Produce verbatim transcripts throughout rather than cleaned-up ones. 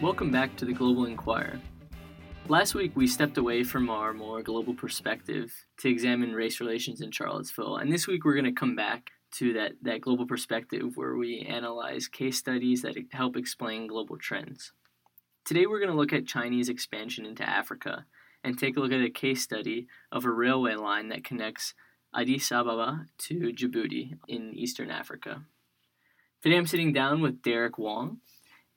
Welcome back to the Global Inquirer. Last week, we stepped away from our more global perspective to examine race relations in Charlottesville. And this week, we're going to come back to that, that global perspective where we analyze case studies that help explain global trends. Today, we're going to look at Chinese expansion into Africa and take a look at a case study of a railway line that connects Addis Ababa to Djibouti in Eastern Africa. Today, I'm sitting down with Derek Wong,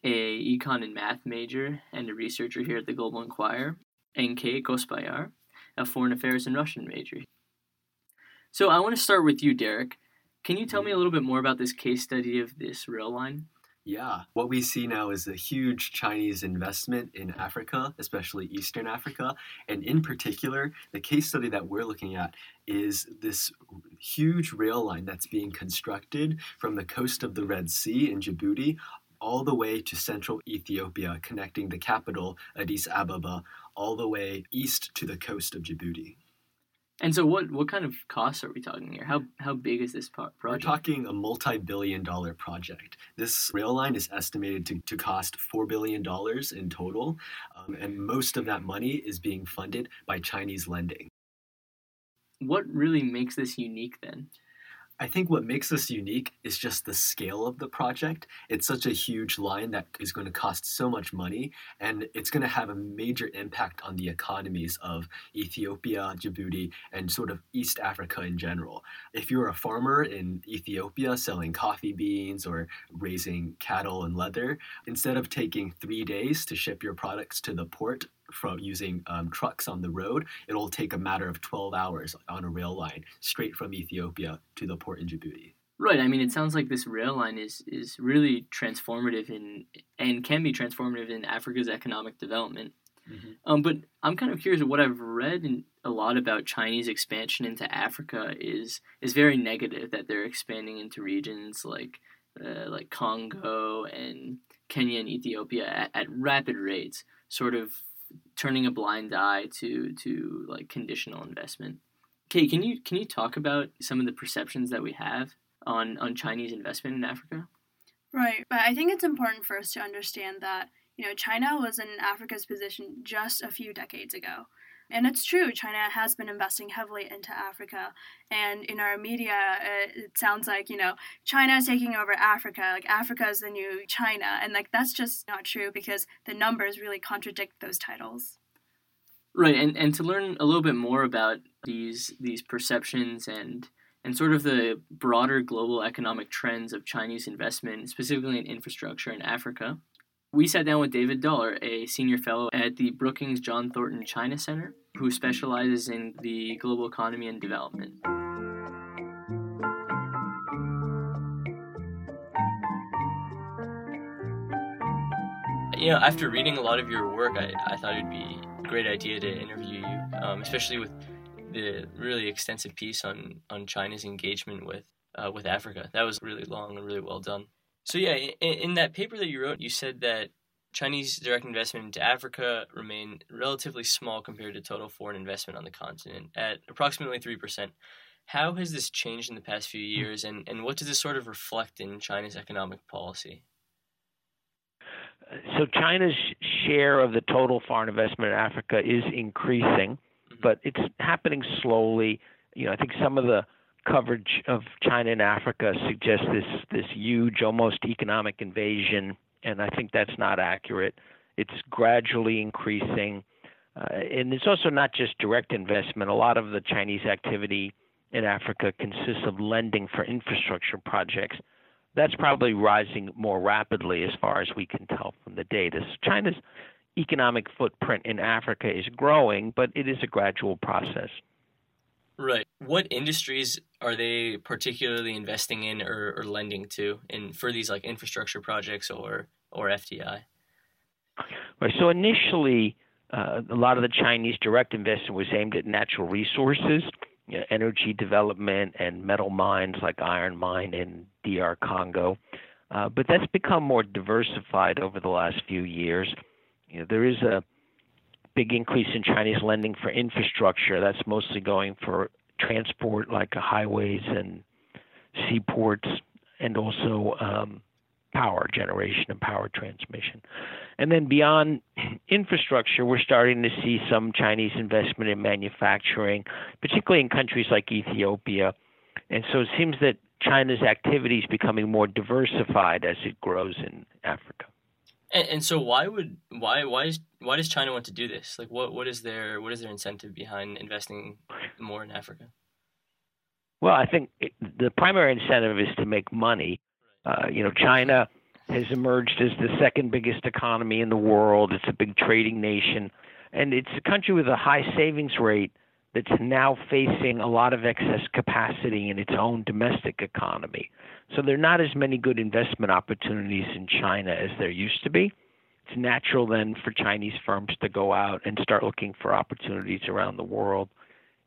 a econ and math major and a researcher here at the Global Inquirer, N K Kospayar, a foreign affairs and Russian major. So I want to start with you, Derek. Can you tell me a little bit more about this case study of this rail line? Yeah, what we see now is a huge Chinese investment in Africa, especially Eastern Africa. And in particular, the case study that we're looking at is this huge rail line that's being constructed from the coast of the Red Sea in Djibouti all the way to central Ethiopia, connecting the capital, Addis Ababa, all the way east to the coast of Djibouti. And so what, what kind of costs are we talking here? How how big is this project? We're talking a multi-billion dollar project. This rail line is estimated to, to cost four billion dollars in total, um, and most of that money is being funded by Chinese lending. What really makes this unique then? I think what makes this unique is just the scale of the project. It's such a huge line that is going to cost so much money, and it's going to have a major impact on the economies of Ethiopia, Djibouti, and sort of East Africa in general. If you're a farmer in Ethiopia selling coffee beans or raising cattle and leather, instead of taking three days to ship your products to the port, from using um, trucks on the road, it'll take a matter of twelve hours on a rail line straight from Ethiopia to the port in Djibouti. Right. I mean, it sounds like this rail line is, is really transformative in and can be transformative in Africa's economic development. Mm-hmm. Um, but I'm kind of curious, what I've read in, a lot about Chinese expansion into Africa is is very negative, that they're expanding into regions like uh, like Congo and Kenya and Ethiopia at, at rapid rates, sort of turning a blind eye to to like conditional investment. Okay, can you can you talk about some of the perceptions that we have on, on Chinese investment in Africa? Right, but I think it's important for us to understand that, you know, China was in Africa's position just a few decades ago. And it's true, China has been investing heavily into Africa. And in our media, it sounds like, you know, China is taking over Africa, like Africa is the new China. And like that's just not true because the numbers really contradict those titles. Right. And, and to learn a little bit more about these these perceptions and, and sort of the broader global economic trends of Chinese investment, specifically in infrastructure in Africa, we sat down with David Dollar, a senior fellow at the Brookings John Thornton China Center, who specializes in the global economy and development. You know, after reading a lot of your work, I, I thought it would be a great idea to interview you, um, especially with the really extensive piece on, on China's engagement with uh, with Africa. That was really long and really well done. So yeah, in, in that paper that you wrote, you said that Chinese direct investment into Africa remained relatively small compared to total foreign investment on the continent at approximately three percent. How has this changed in the past few years, and, and what does this sort of reflect in China's economic policy? So China's share of the total foreign investment in Africa is increasing, mm-hmm. but it's happening slowly. You know, I think some of the coverage of China and Africa suggests this this huge, almost economic invasion, and I think that's not accurate. It's gradually increasing, uh, and it's also not just direct investment. A lot of the Chinese activity in Africa consists of lending for infrastructure projects. That's probably rising more rapidly as far as we can tell from the data. So China's economic footprint in Africa is growing, but it is a gradual process. Right. What industries are they particularly investing in or, or lending to in for these like infrastructure projects or, or F D I? Right. So initially, uh, a lot of the Chinese direct investment was aimed at natural resources, you know, energy development and metal mines like iron mine in D R Congo. Uh, but that's become more diversified over the last few years. You know, there is a big increase in Chinese lending for infrastructure. That's mostly going for transport like highways and seaports, and also um, power generation and power transmission. And then beyond infrastructure, we're starting to see some Chinese investment in manufacturing, particularly in countries like Ethiopia. And so it seems that China's activity is becoming more diversified as it grows in Africa. And, and so why would why why is why does China want to do this? Like what, what is their what is their incentive behind investing more in Africa? Well, I think it, the primary incentive is to make money. Uh, you know, China has emerged as the second biggest economy in the world. It's a big trading nation, and it's a country with a high savings rate that's now facing a lot of excess capacity in its own domestic economy. So there are not as many good investment opportunities in China as there used to be. It's natural then for Chinese firms to go out and start looking for opportunities around the world.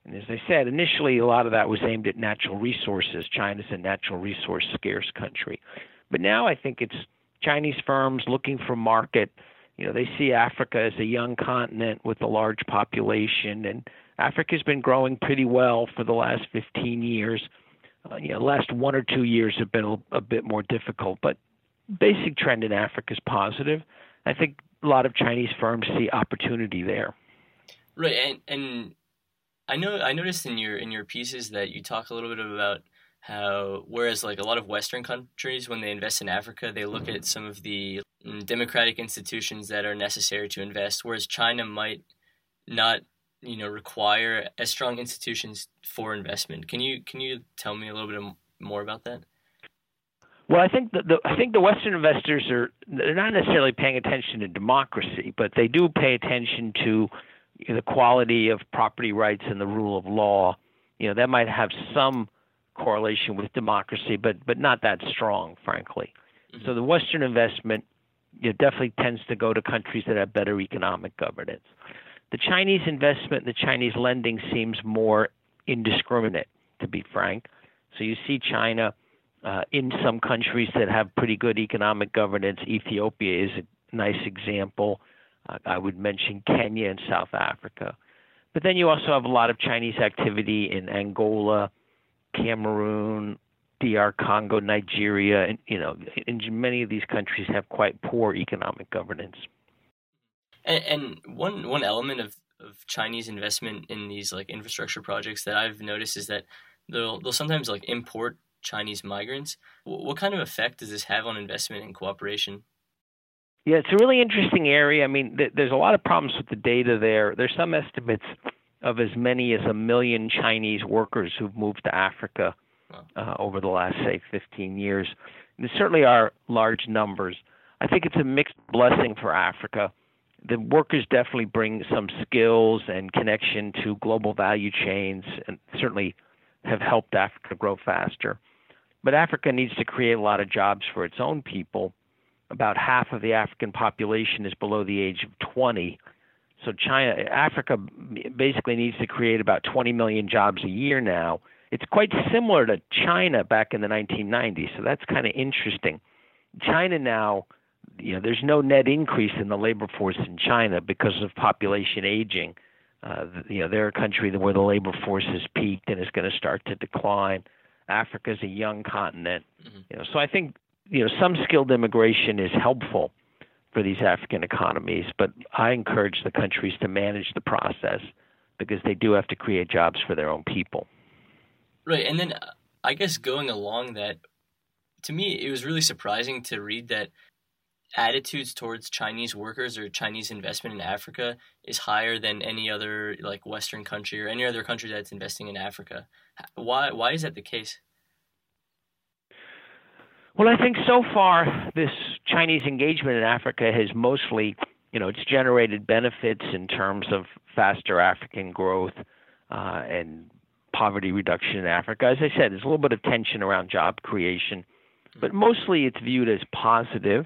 And as I said, initially a lot of that was aimed at natural resources. China's a natural resource scarce country. But now I think it's Chinese firms looking for market. You know, they see Africa as a young continent with a large population, and Africa's been growing pretty well for the last fifteen years. Uh, you know, last one or two years have been a, a bit more difficult, but basic trend in Africa is positive. I think a lot of Chinese firms see opportunity there. Right, and and I know I noticed in your in your pieces that you talk a little bit about how, whereas like a lot of Western countries, when they invest in Africa, they look at some of the democratic institutions that are necessary to invest, whereas China might not, you know, require as strong institutions for investment. Can you can you tell me a little bit more about that? Well, I think the, the I think the Western investors are they're not necessarily paying attention to democracy, but they do pay attention to the quality of property rights and the rule of law. You know, that might have some correlation with democracy, but but not that strong, frankly. Mm-hmm. So the Western investment, you know, definitely tends to go to countries that have better economic governance. The Chinese investment, the Chinese lending seems more indiscriminate, to be frank. So you see China uh, in some countries that have pretty good economic governance. Ethiopia is a nice example. I would mention Kenya and South Africa. But then you also have a lot of Chinese activity in Angola, Cameroon, D R Congo, Nigeria, and you know, and many of these countries have quite poor economic governance. And, and one one element of, of Chinese investment in these like infrastructure projects that I've noticed is that they'll they'll sometimes like import Chinese migrants. W- what kind of effect does this have on investment and cooperation? Yeah, it's a really interesting area. I mean, th- there's a lot of problems with the data there. There's some estimates of as many as a million Chinese workers who've moved to Africa uh, over the last, say, fifteen years. And there certainly are large numbers. I think it's a mixed blessing for Africa. The workers definitely bring some skills and connection to global value chains and certainly have helped Africa grow faster. But Africa needs to create a lot of jobs for its own people. About half of the African population is below the age of twenty. So China, Africa basically needs to create about twenty million jobs a year now. It's quite similar to China back in the nineteen nineties, so that's kind of interesting. China now, you know, there's no net increase in the labor force in China because of population aging. Uh, you know, they're a country where the labor force has peaked and is going to start to decline. Africa is a young continent. Mm-hmm. You know, so I think You know, some skilled immigration is helpful for these African economies, but I encourage the countries to manage the process because they do have to create jobs for their own people. Right. And then uh, I guess going along that, to me, it was really surprising to read that attitudes towards Chinese workers or Chinese investment in Africa is higher than any other like Western country or any other country that's investing in Africa. Why? Why is that the case? Well, I think so far this Chinese engagement in Africa has mostly, you know, it's generated benefits in terms of faster African growth uh, and poverty reduction in Africa. As I said, there's a little bit of tension around job creation, but mostly it's viewed as positive.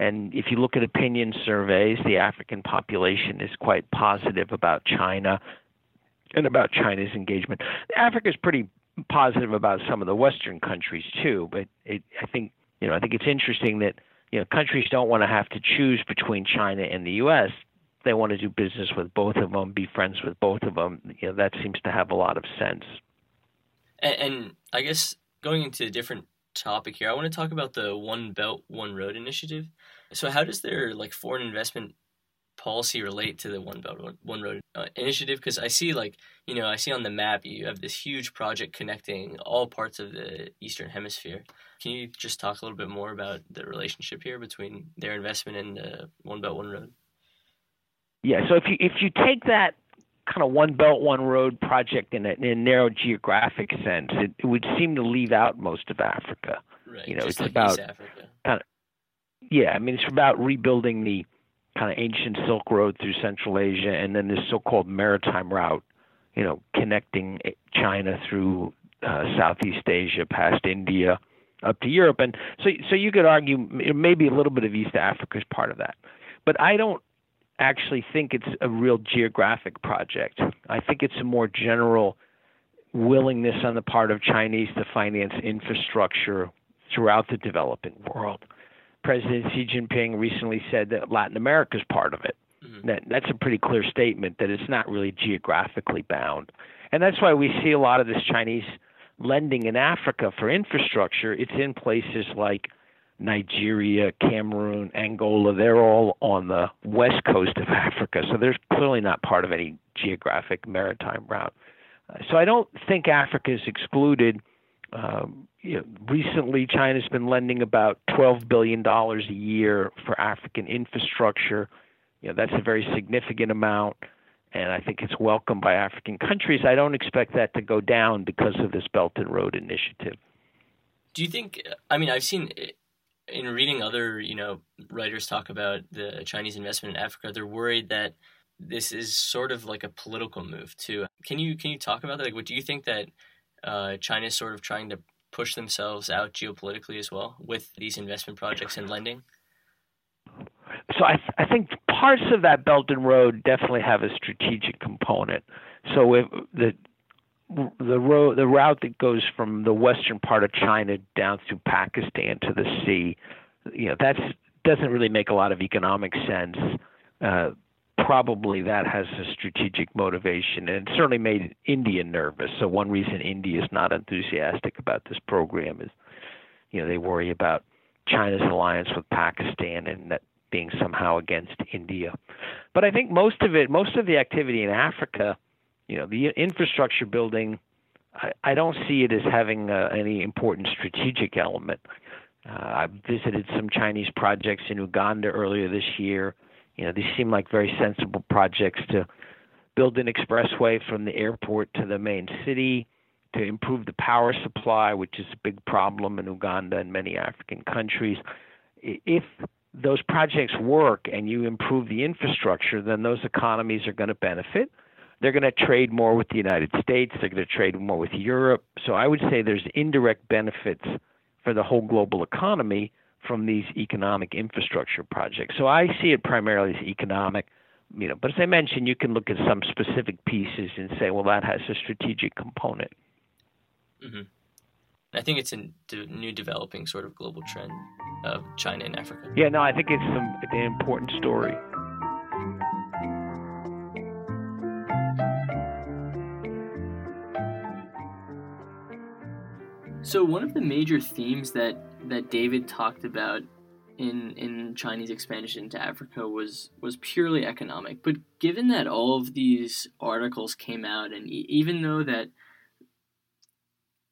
And if you look at opinion surveys, the African population is quite positive about China and about China's engagement. Africa's pretty positive about some of the Western countries too, but it, I think you know I think it's interesting that you know countries don't want to have to choose between China and the U S. They want to do business with both of them, be friends with both of them. You know that seems to have a lot of sense. And, and I guess going into different topic here. I want to talk about the One Belt, One Road initiative. So how does their like foreign investment policy relate to the One Belt, One Road uh, initiative? Because I see like, you know, I see on the map you have this huge project connecting all parts of the Eastern Hemisphere. Can you just talk a little bit more about the relationship here between their investment and the One Belt, One Road? Yeah, so if you if you take that kind of One Belt, One Road project in a, in a narrow geographic sense, it, it would seem to leave out most of Africa. Right, you know, it's like about East Africa. Kind of, yeah, I mean, it's about rebuilding the kind of ancient Silk Road through Central Asia, and then this so-called maritime route, you know, connecting China through uh, Southeast Asia, past India, up to Europe, and so so you could argue maybe a little bit of East Africa is part of that, but I don't actually think it's a real geographic project. I think it's a more general willingness on the part of Chinese to finance infrastructure throughout the developing world. President Xi Jinping recently said that Latin America is part of it. Mm-hmm. That that's a pretty clear statement that it's not really geographically bound. And that's why we see a lot of this Chinese lending in Africa for infrastructure. It's in places like Nigeria, Cameroon, Angola. They're all on the west coast of Africa. So they're clearly not part of any geographic maritime route. Uh, so I don't think Africa is excluded. Um, you know, recently, China's been lending about twelve billion dollars a year for African infrastructure. You know, that's a very significant amount, and I think it's welcomed by African countries. I don't expect that to go down because of this Belt and Road initiative. Do you think, I mean, I've seen in reading other, you know, writers talk about the Chinese investment in Africa, they're worried that this is sort of like a political move too. Can you, can you talk about that? Like, what do you think that Uh, China is sort of trying to push themselves out geopolitically as well with these investment projects and lending? So I, th- I think parts of that Belt and Road definitely have a strategic component. So if the the road the route that goes from the western part of China down through Pakistan to the sea, you know, that's doesn't really make a lot of economic sense. Uh, Probably that has a strategic motivation, and it certainly made India nervous. So one reason India is not enthusiastic about this program is, you know, they worry about China's alliance with Pakistan and that being somehow against India. But I think most of it, most of the activity in Africa, you know, the infrastructure building, I, I don't see it as having uh, any important strategic element. Uh, I visited some Chinese projects in Uganda earlier this year. You know, these seem like very sensible projects to build an expressway from the airport to the main city, to improve the power supply, which is a big problem in Uganda and many African countries. If those projects work and you improve the infrastructure, then those economies are going to benefit. They're going to trade more with the United States. They're going to trade more with Europe. So I would say there's indirect benefits for the whole global economy from these economic infrastructure projects. So I see it primarily as economic, you know, but as I mentioned, you can look at some specific pieces and say, well, that has a strategic component. Mm-hmm. I think it's a new developing sort of global trend of China and Africa. Yeah, no, I think it's some, an important story. So one of the major themes that that David talked about in in Chinese expansion into Africa was was purely economic. But given that all of these articles came out, and e- even though that,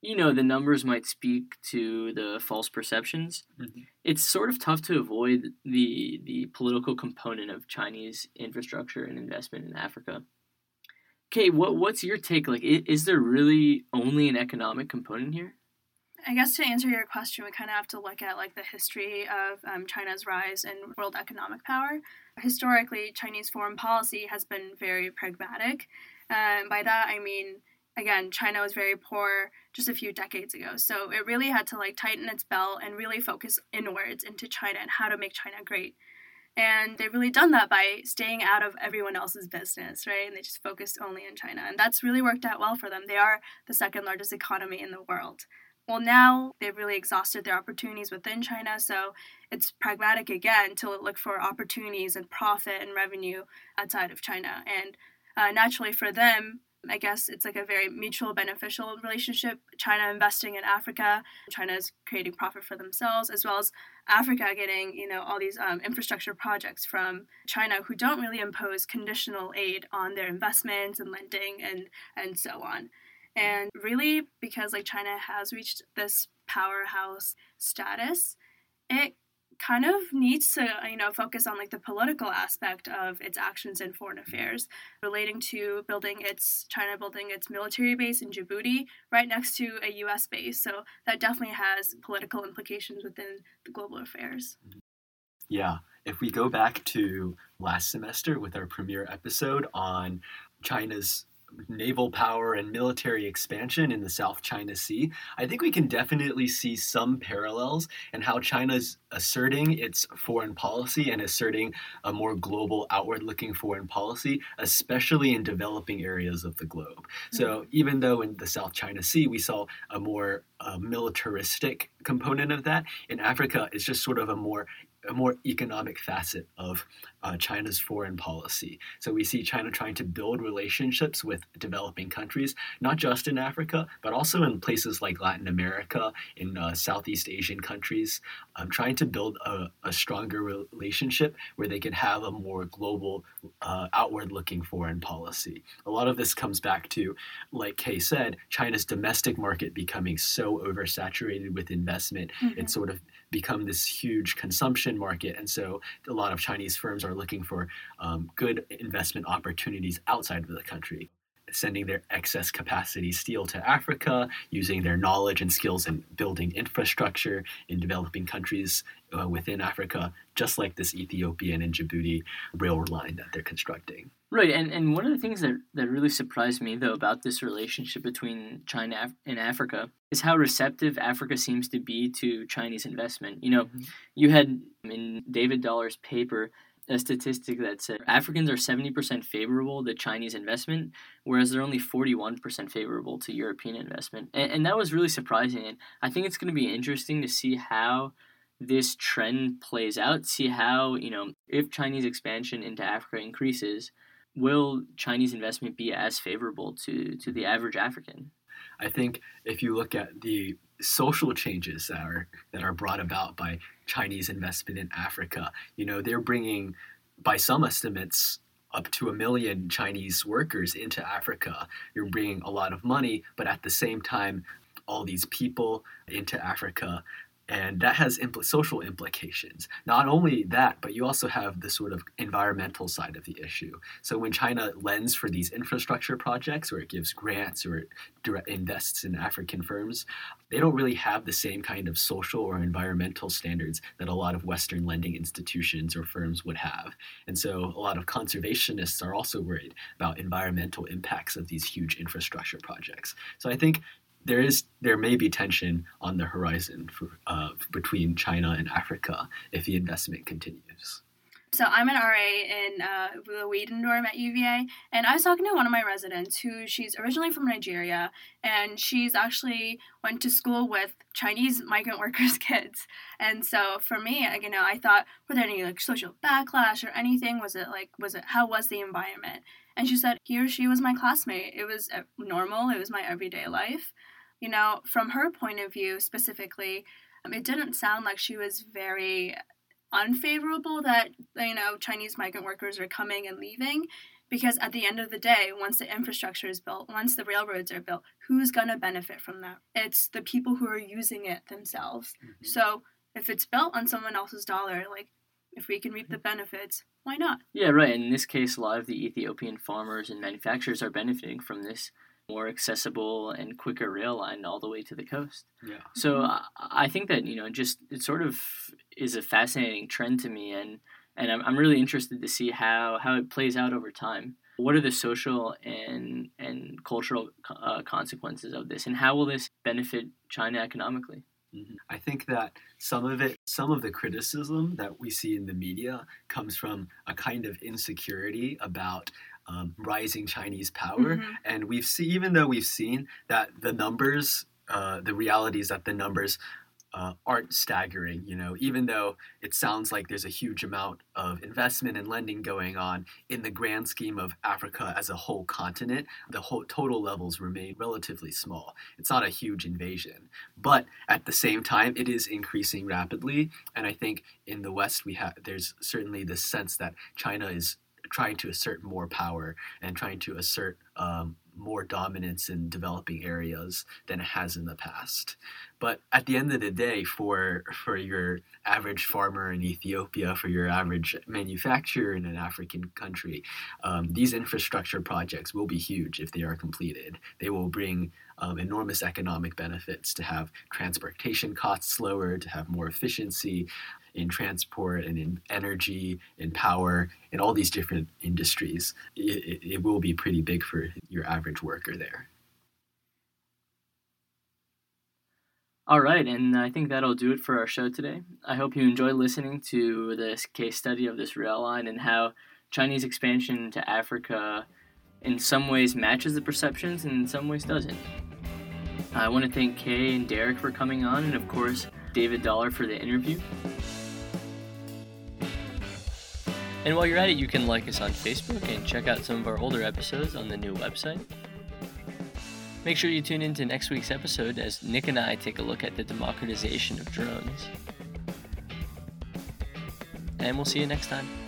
you know, the numbers might speak to the false perceptions, mm-hmm. it's sort of tough to avoid the the political component of Chinese infrastructure and investment in Africa. Okay, what what's your take? Like, is there really only an economic component here? I guess to answer your question, we kind of have to look at like the history of um, China's rise in world economic power. Historically, Chinese foreign policy has been very pragmatic. And um, by that, I mean, again, China was very poor just a few decades ago. So it really had to like tighten its belt and really focus inwards into China and how to make China great. And they've really done that by staying out of everyone else's business, right? And they just focused only in China. And that's really worked out well for them. They are the second largest economy in the world. Well, now they've really exhausted their opportunities within China, so it's pragmatic again to look for opportunities and profit and revenue outside of China. And uh, naturally for them, I guess it's like a very mutual beneficial relationship. China investing in Africa, China is creating profit for themselves, as well as Africa getting, you know, all these um, infrastructure projects from China, who don't really impose conditional aid on their investments and lending and, and so on. And really, because like China has reached this powerhouse status, it kind of needs to, you know, focus on like the political aspect of its actions in foreign affairs, relating to building its, China building its military base in Djibouti right next to a U S base. So that definitely has political implications within the global affairs. Yeah. If we go back to last semester with our premiere episode on China's naval power and military expansion in the South China Sea, I think we can definitely see some parallels in how China's asserting its foreign policy and asserting a more global, outward-looking foreign policy, especially in developing areas of the globe. Mm-hmm. So even though in the South China Sea we saw a more uh, militaristic component of that, in Africa it's just sort of a more a more economic facet of uh, China's foreign policy. So we see China trying to build relationships with developing countries, not just in Africa, but also in places like Latin America, in uh, Southeast Asian countries, um, trying to build a, a stronger relationship where they could have a more global, uh, outward-looking foreign policy. A lot of this comes back to, like Kay said, China's domestic market becoming so oversaturated with investment. Mm-hmm. It's sort of become this huge consumption market. And so a lot of Chinese firms are looking for um, good investment opportunities outside of the country, sending their excess capacity steel to Africa, using their knowledge and skills in building infrastructure in developing countries uh, within Africa, just like this Ethiopian and Djibouti rail line that they're constructing. Right. And, and one of the things that, that really surprised me, though, about this relationship between China and Africa is how receptive Africa seems to be to Chinese investment. You know, mm-hmm. you had in David Dollar's paper a statistic that said Africans are seventy percent favorable to Chinese investment, whereas they're only forty-one percent favorable to European investment. And, and that was really surprising. And I think it's going to be interesting to see how this trend plays out, see how, you know, if Chinese expansion into Africa increases, will Chinese investment be as favorable to, to the average African? I think if you look at the social changes that are that are brought about by Chinese investment in Africa, you know, they're bringing, by some estimates, up to a million Chinese workers into Africa. You're bringing a lot of money, but at the same time, all these people into Africa. And that has impl- social implications. Not only that, but you also have the sort of environmental side of the issue. So when China lends for these infrastructure projects, or it gives grants, or it direct invests in African firms, they don't really have the same kind of social or environmental standards that a lot of Western lending institutions or firms would have. And so a lot of conservationists are also worried about environmental impacts of these huge infrastructure projects. So I think There is, there may be tension on the horizon for, uh, between China and Africa if the investment continues. So I'm an R A in uh, the Wiedendorm at U V A, and I was talking to one of my residents who, she's originally from Nigeria, and she's actually went to school with Chinese migrant workers' kids. And so for me, you know, I thought, were there any like social backlash or anything? Was it like, was it how was the environment? And she said, he or she was my classmate. It was normal. It was my everyday life. You know, from her point of view specifically, um, it didn't sound like she was very unfavorable that, you know, Chinese migrant workers are coming and leaving, because at the end of the day, once the infrastructure is built, once the railroads are built, who's going to benefit from that? It's the people who are using it themselves. Mm-hmm. So if it's built on someone else's dollar, like, if we can reap the benefits, why not? Yeah, right. In this case, a lot of the Ethiopian farmers and manufacturers are benefiting from this more accessible and quicker rail line all the way to the coast. Yeah. So I, I think that, you know, just it sort of is a fascinating trend to me, and, and I'm, I'm really interested to see how, how it plays out over time. What are the social and and cultural uh, consequences of this, and how will this benefit China economically? Mm-hmm. I think that some of it, some of the criticism that we see in the media comes from a kind of insecurity about Um, rising Chinese power. Mm-hmm. And we've seen, even though we've seen that the numbers, uh, the realities that the numbers uh, aren't staggering. You know, even though it sounds like there's a huge amount of investment and lending going on, in the grand scheme of Africa as a whole continent, the whole total levels remain relatively small. It's not a huge invasion, but at the same time, it is increasing rapidly. And I think in the West, we have there's certainly this sense that China is trying to assert more power and trying to assert um, more dominance in developing areas than it has in the past. But at the end of the day, for for your average farmer in Ethiopia, for your average manufacturer in an African country, um, these infrastructure projects will be huge if they are completed. They will bring um, enormous economic benefits, to have transportation costs lower, to have more efficiency in transport and in energy, in power, in all these different industries. It, it, it will be pretty big for your average worker there. All right, and I think that'll do it for our show today. I hope you enjoyed listening to this case study of this rail line and how Chinese expansion into Africa in some ways matches the perceptions and in some ways doesn't. I want to thank Kay and Derek for coming on, and of course, David Dollar for the interview. And while you're at it, you can like us on Facebook and check out some of our older episodes on the new website. Make sure you tune in to next week's episode as Nick and I take a look at the democratization of drones. And we'll see you next time.